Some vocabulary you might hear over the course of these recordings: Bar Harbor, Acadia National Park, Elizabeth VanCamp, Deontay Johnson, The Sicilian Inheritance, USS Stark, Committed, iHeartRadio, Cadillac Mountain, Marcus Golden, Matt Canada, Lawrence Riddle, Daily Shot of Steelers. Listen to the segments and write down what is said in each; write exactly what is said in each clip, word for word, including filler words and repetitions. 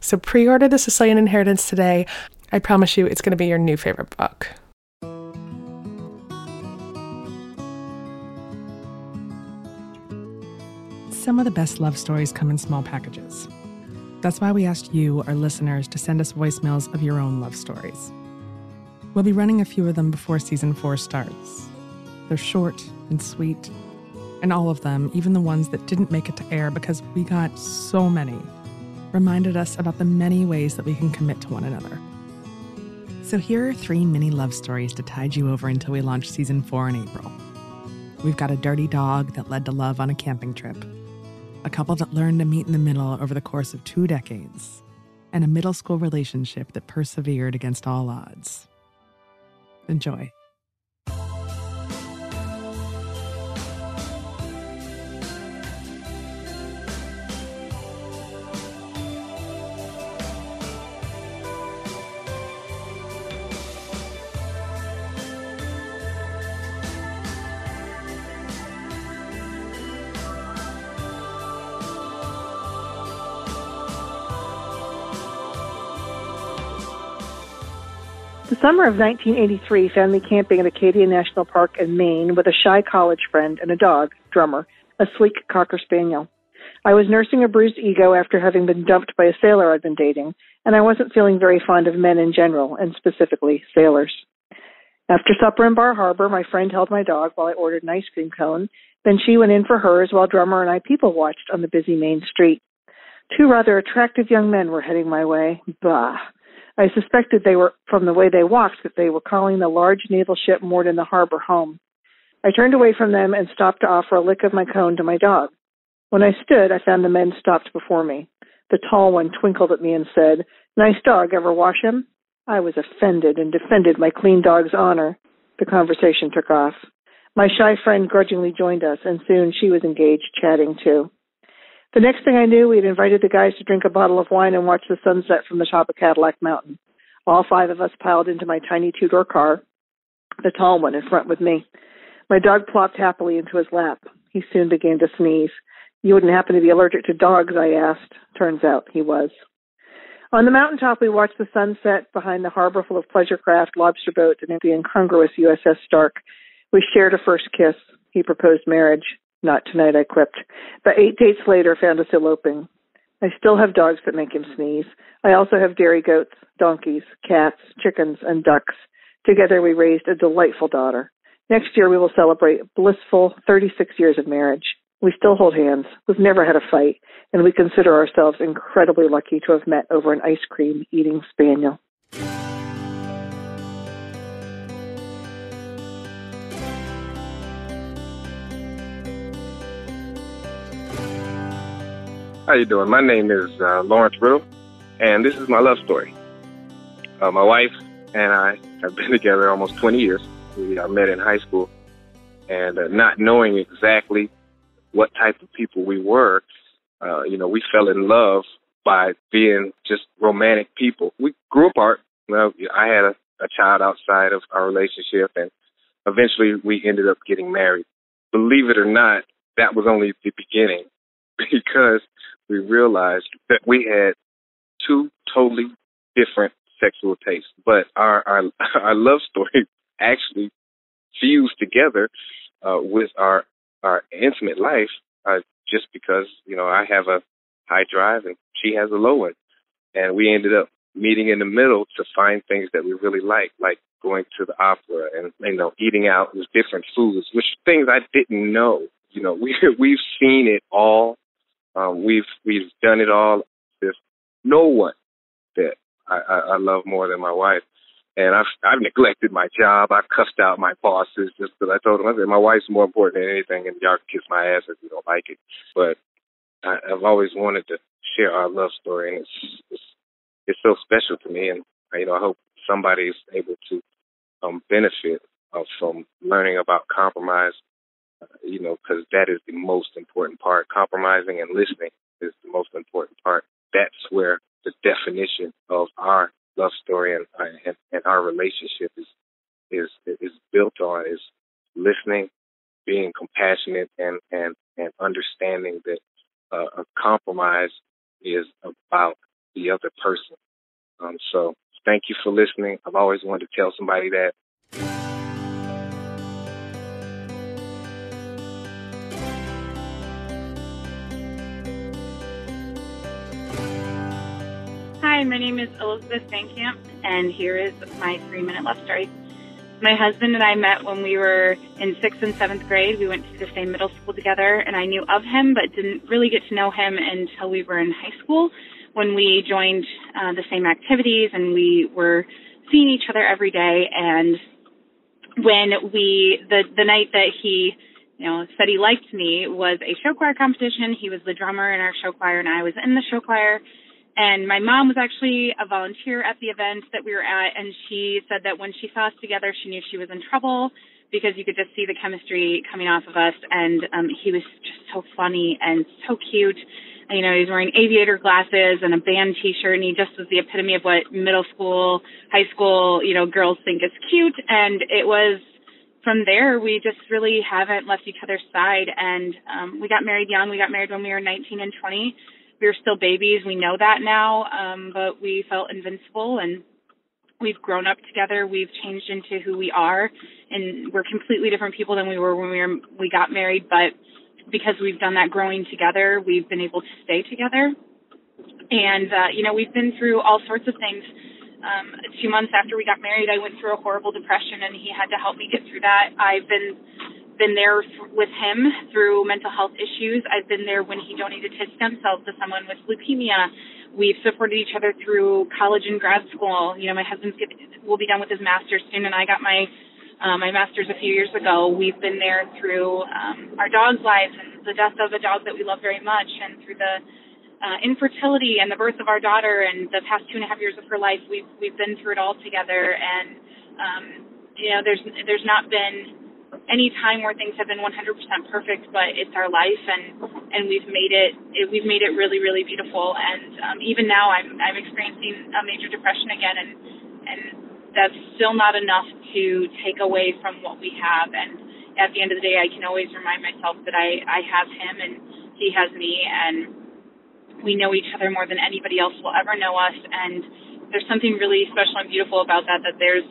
So pre-order The Sicilian Inheritance today. I promise you it's going to be your new favorite book. Some of the best love stories come in small packages. That's why we asked you, our listeners, to send us voicemails of your own love stories. We'll be running a few of them before season four starts. They're short and sweet, and all of them, even the ones that didn't make it to air because we got so many, reminded us about the many ways that we can commit to one another. So here are three mini love stories to tide you over until we launch season four in April. We've got a dirty dog that led to love on a camping trip, a couple that learned to meet in the middle over the course of two decades, and a middle school relationship that persevered against all odds. Enjoy. The summer of nineteen eighty-three found me camping at Acadia National Park in Maine with a shy college friend and a dog, Drummer, a sleek Cocker Spaniel. I was nursing a bruised ego after having been dumped by a sailor I'd been dating, and I wasn't feeling very fond of men in general, and specifically sailors. After supper in Bar Harbor, my friend held my dog while I ordered an ice cream cone, then she went in for hers while Drummer and I people watched on the busy Main Street. Two rather attractive young men were heading my way. Bah. I suspected they were, from the way they walked, that they were calling the large naval ship moored in the harbor home. I turned away from them and stopped to offer a lick of my cone to my dog. When I stood, I found the men stopped before me. The tall one twinkled at me and said, "Nice dog, ever wash him?" I was offended and defended my clean dog's honor. The conversation took off. My shy friend grudgingly joined us, and soon she was engaged chatting too. The next thing I knew, we had invited the guys to drink a bottle of wine and watch the sunset from the top of Cadillac Mountain. All five of us piled into my tiny two-door car, the tall one in front with me. My dog plopped happily into his lap. He soon began to sneeze. "You wouldn't happen to be allergic to dogs?" I asked. Turns out he was. On the mountaintop, we watched the sunset behind the harbor full of pleasure craft, lobster boats, and the incongruous U S S Stark. We shared a first kiss. He proposed marriage. "Not tonight," I quipped. But eight dates later, found us eloping. I still have dogs that make him sneeze. I also have dairy goats, donkeys, cats, chickens, and ducks. Together we raised a delightful daughter. Next year we will celebrate blissful thirty-six years of marriage. We still hold hands. We've never had a fight, and we consider ourselves incredibly lucky to have met over an ice cream eating spaniel. How you doing? My name is uh, Lawrence Riddle, and this is my love story. Uh, my wife and I have been together almost twenty years. We uh, met in high school, and uh, not knowing exactly what type of people we were, uh, you know, we fell in love by being just romantic people. We grew apart. Well, I had a, a child outside of our relationship, and eventually we ended up getting married. Believe it or not, that was only the beginning, because we realized that we had two totally different sexual tastes, but our our, our love story actually fused together uh, with our our intimate life, uh, just because you know I have a high drive and she has a low one. And we ended up meeting in the middle to find things that we really liked, like going to the opera and, you know, eating out with different foods, which things I didn't know. You know, we, we've seen it all. Um, we've we've done it all. There's no one that I, I, I love more than my wife. And I've, I've neglected my job. I've cussed out my bosses just because I told them, I said, my wife's more important than anything, and y'all kiss my ass if you don't like it. But I, I've always wanted to share our love story, and it's, it's it's so special to me. And, you know, I hope somebody is able to um, benefit uh, from learning about compromise, uh, you know, because that is the most important part. Compromising and listening is the most important part. That's where the definition of our love story and, and and our relationship is is is built on is listening, being compassionate, and and, and understanding that uh, a compromise is about the other person. Um, so thank you for listening. I've always wanted to tell somebody that. Hi, my name is Elizabeth VanCamp, and here is my three-minute love story. My husband and I met when we were in sixth and seventh grade. We went to the same middle school together, and I knew of him but didn't really get to know him until we were in high school when we joined uh, the same activities, and we were seeing each other every day. And when we, the, the night that he, you know, said he liked me was a show choir competition. He was the drummer in our show choir, and I was in the show choir. And my mom was actually a volunteer at the event that we were at, and she said that when she saw us together, she knew she was in trouble because you could just see the chemistry coming off of us. And um, he was just so funny and so cute. And, you know, he was wearing aviator glasses and a band T-shirt, and he just was the epitome of what middle school, high school, you know, girls think is cute. And it was from there, we just really haven't left each other's side. And um, we got married young. We got married when we were nineteen and twenty. We were still babies. We know that now, um, but we felt invincible, and we've grown up together. We've changed into who we are, and we're completely different people than we were when we were, we got married. But because we've done that growing together, we've been able to stay together. And, uh, you know, we've been through all sorts of things. Um, two months after we got married, I went through a horrible depression, and he had to help me get through that. I've been... been there with him through mental health issues. I've been there when he donated his stem cells to someone with leukemia. We've supported each other through college and grad school. You know, my husband will be done with his master's soon, and I got my uh, my master's a few years ago. We've been there through um, our dog's lives and the death of a dog that we love very much, and through the uh, infertility and the birth of our daughter and the past two and a half years of her life. We've we've been through it all together, and um, you know, there's there's not been any time where things have been one hundred percent perfect, but it's our life, and, and we've made it, it we've made it really, really beautiful. And um, even now I'm, I'm experiencing a major depression again, and, and that's still not enough to take away from what we have. And at the end of the day, I can always remind myself that I, I have him and he has me, and we know each other more than anybody else will ever know us. And there's something really special and beautiful about that, that there's,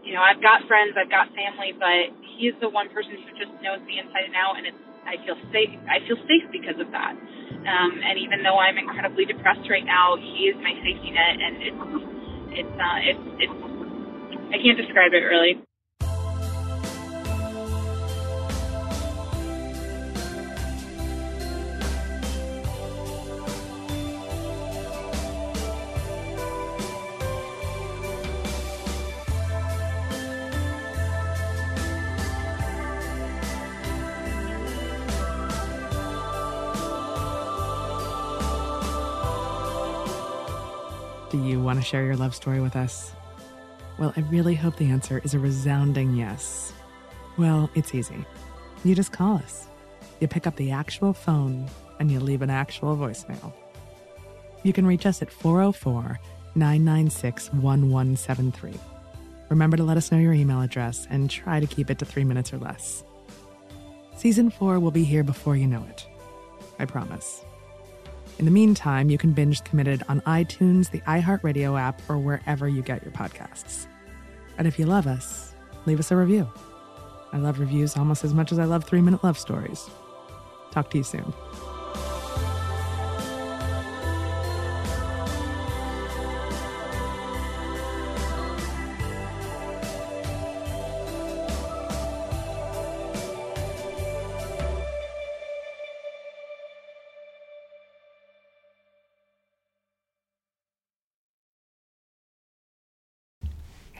you know, I've got friends, I've got family, but he's the one person who just knows me inside and out, and it's, I feel safe. I feel safe because of that. Um, and even though I'm incredibly depressed right now, he is my safety net, and it's, it's, uh, it's, it's, I can't describe it really. Do you want to share your love story with us? Well, I really hope the answer is a resounding yes. Well, it's easy. You just call us. You pick up the actual phone and you leave an actual voicemail. You can reach us at four oh four, nine nine six, one one seven three. Remember to let us know your email address and try to keep it to three minutes or less. Season four will be here before you know it. I promise. In the meantime, you can binge Committed on iTunes, the iHeartRadio app, or wherever you get your podcasts. And if you love us, leave us a review. I love reviews almost as much as I love three-minute love stories. Talk to you soon.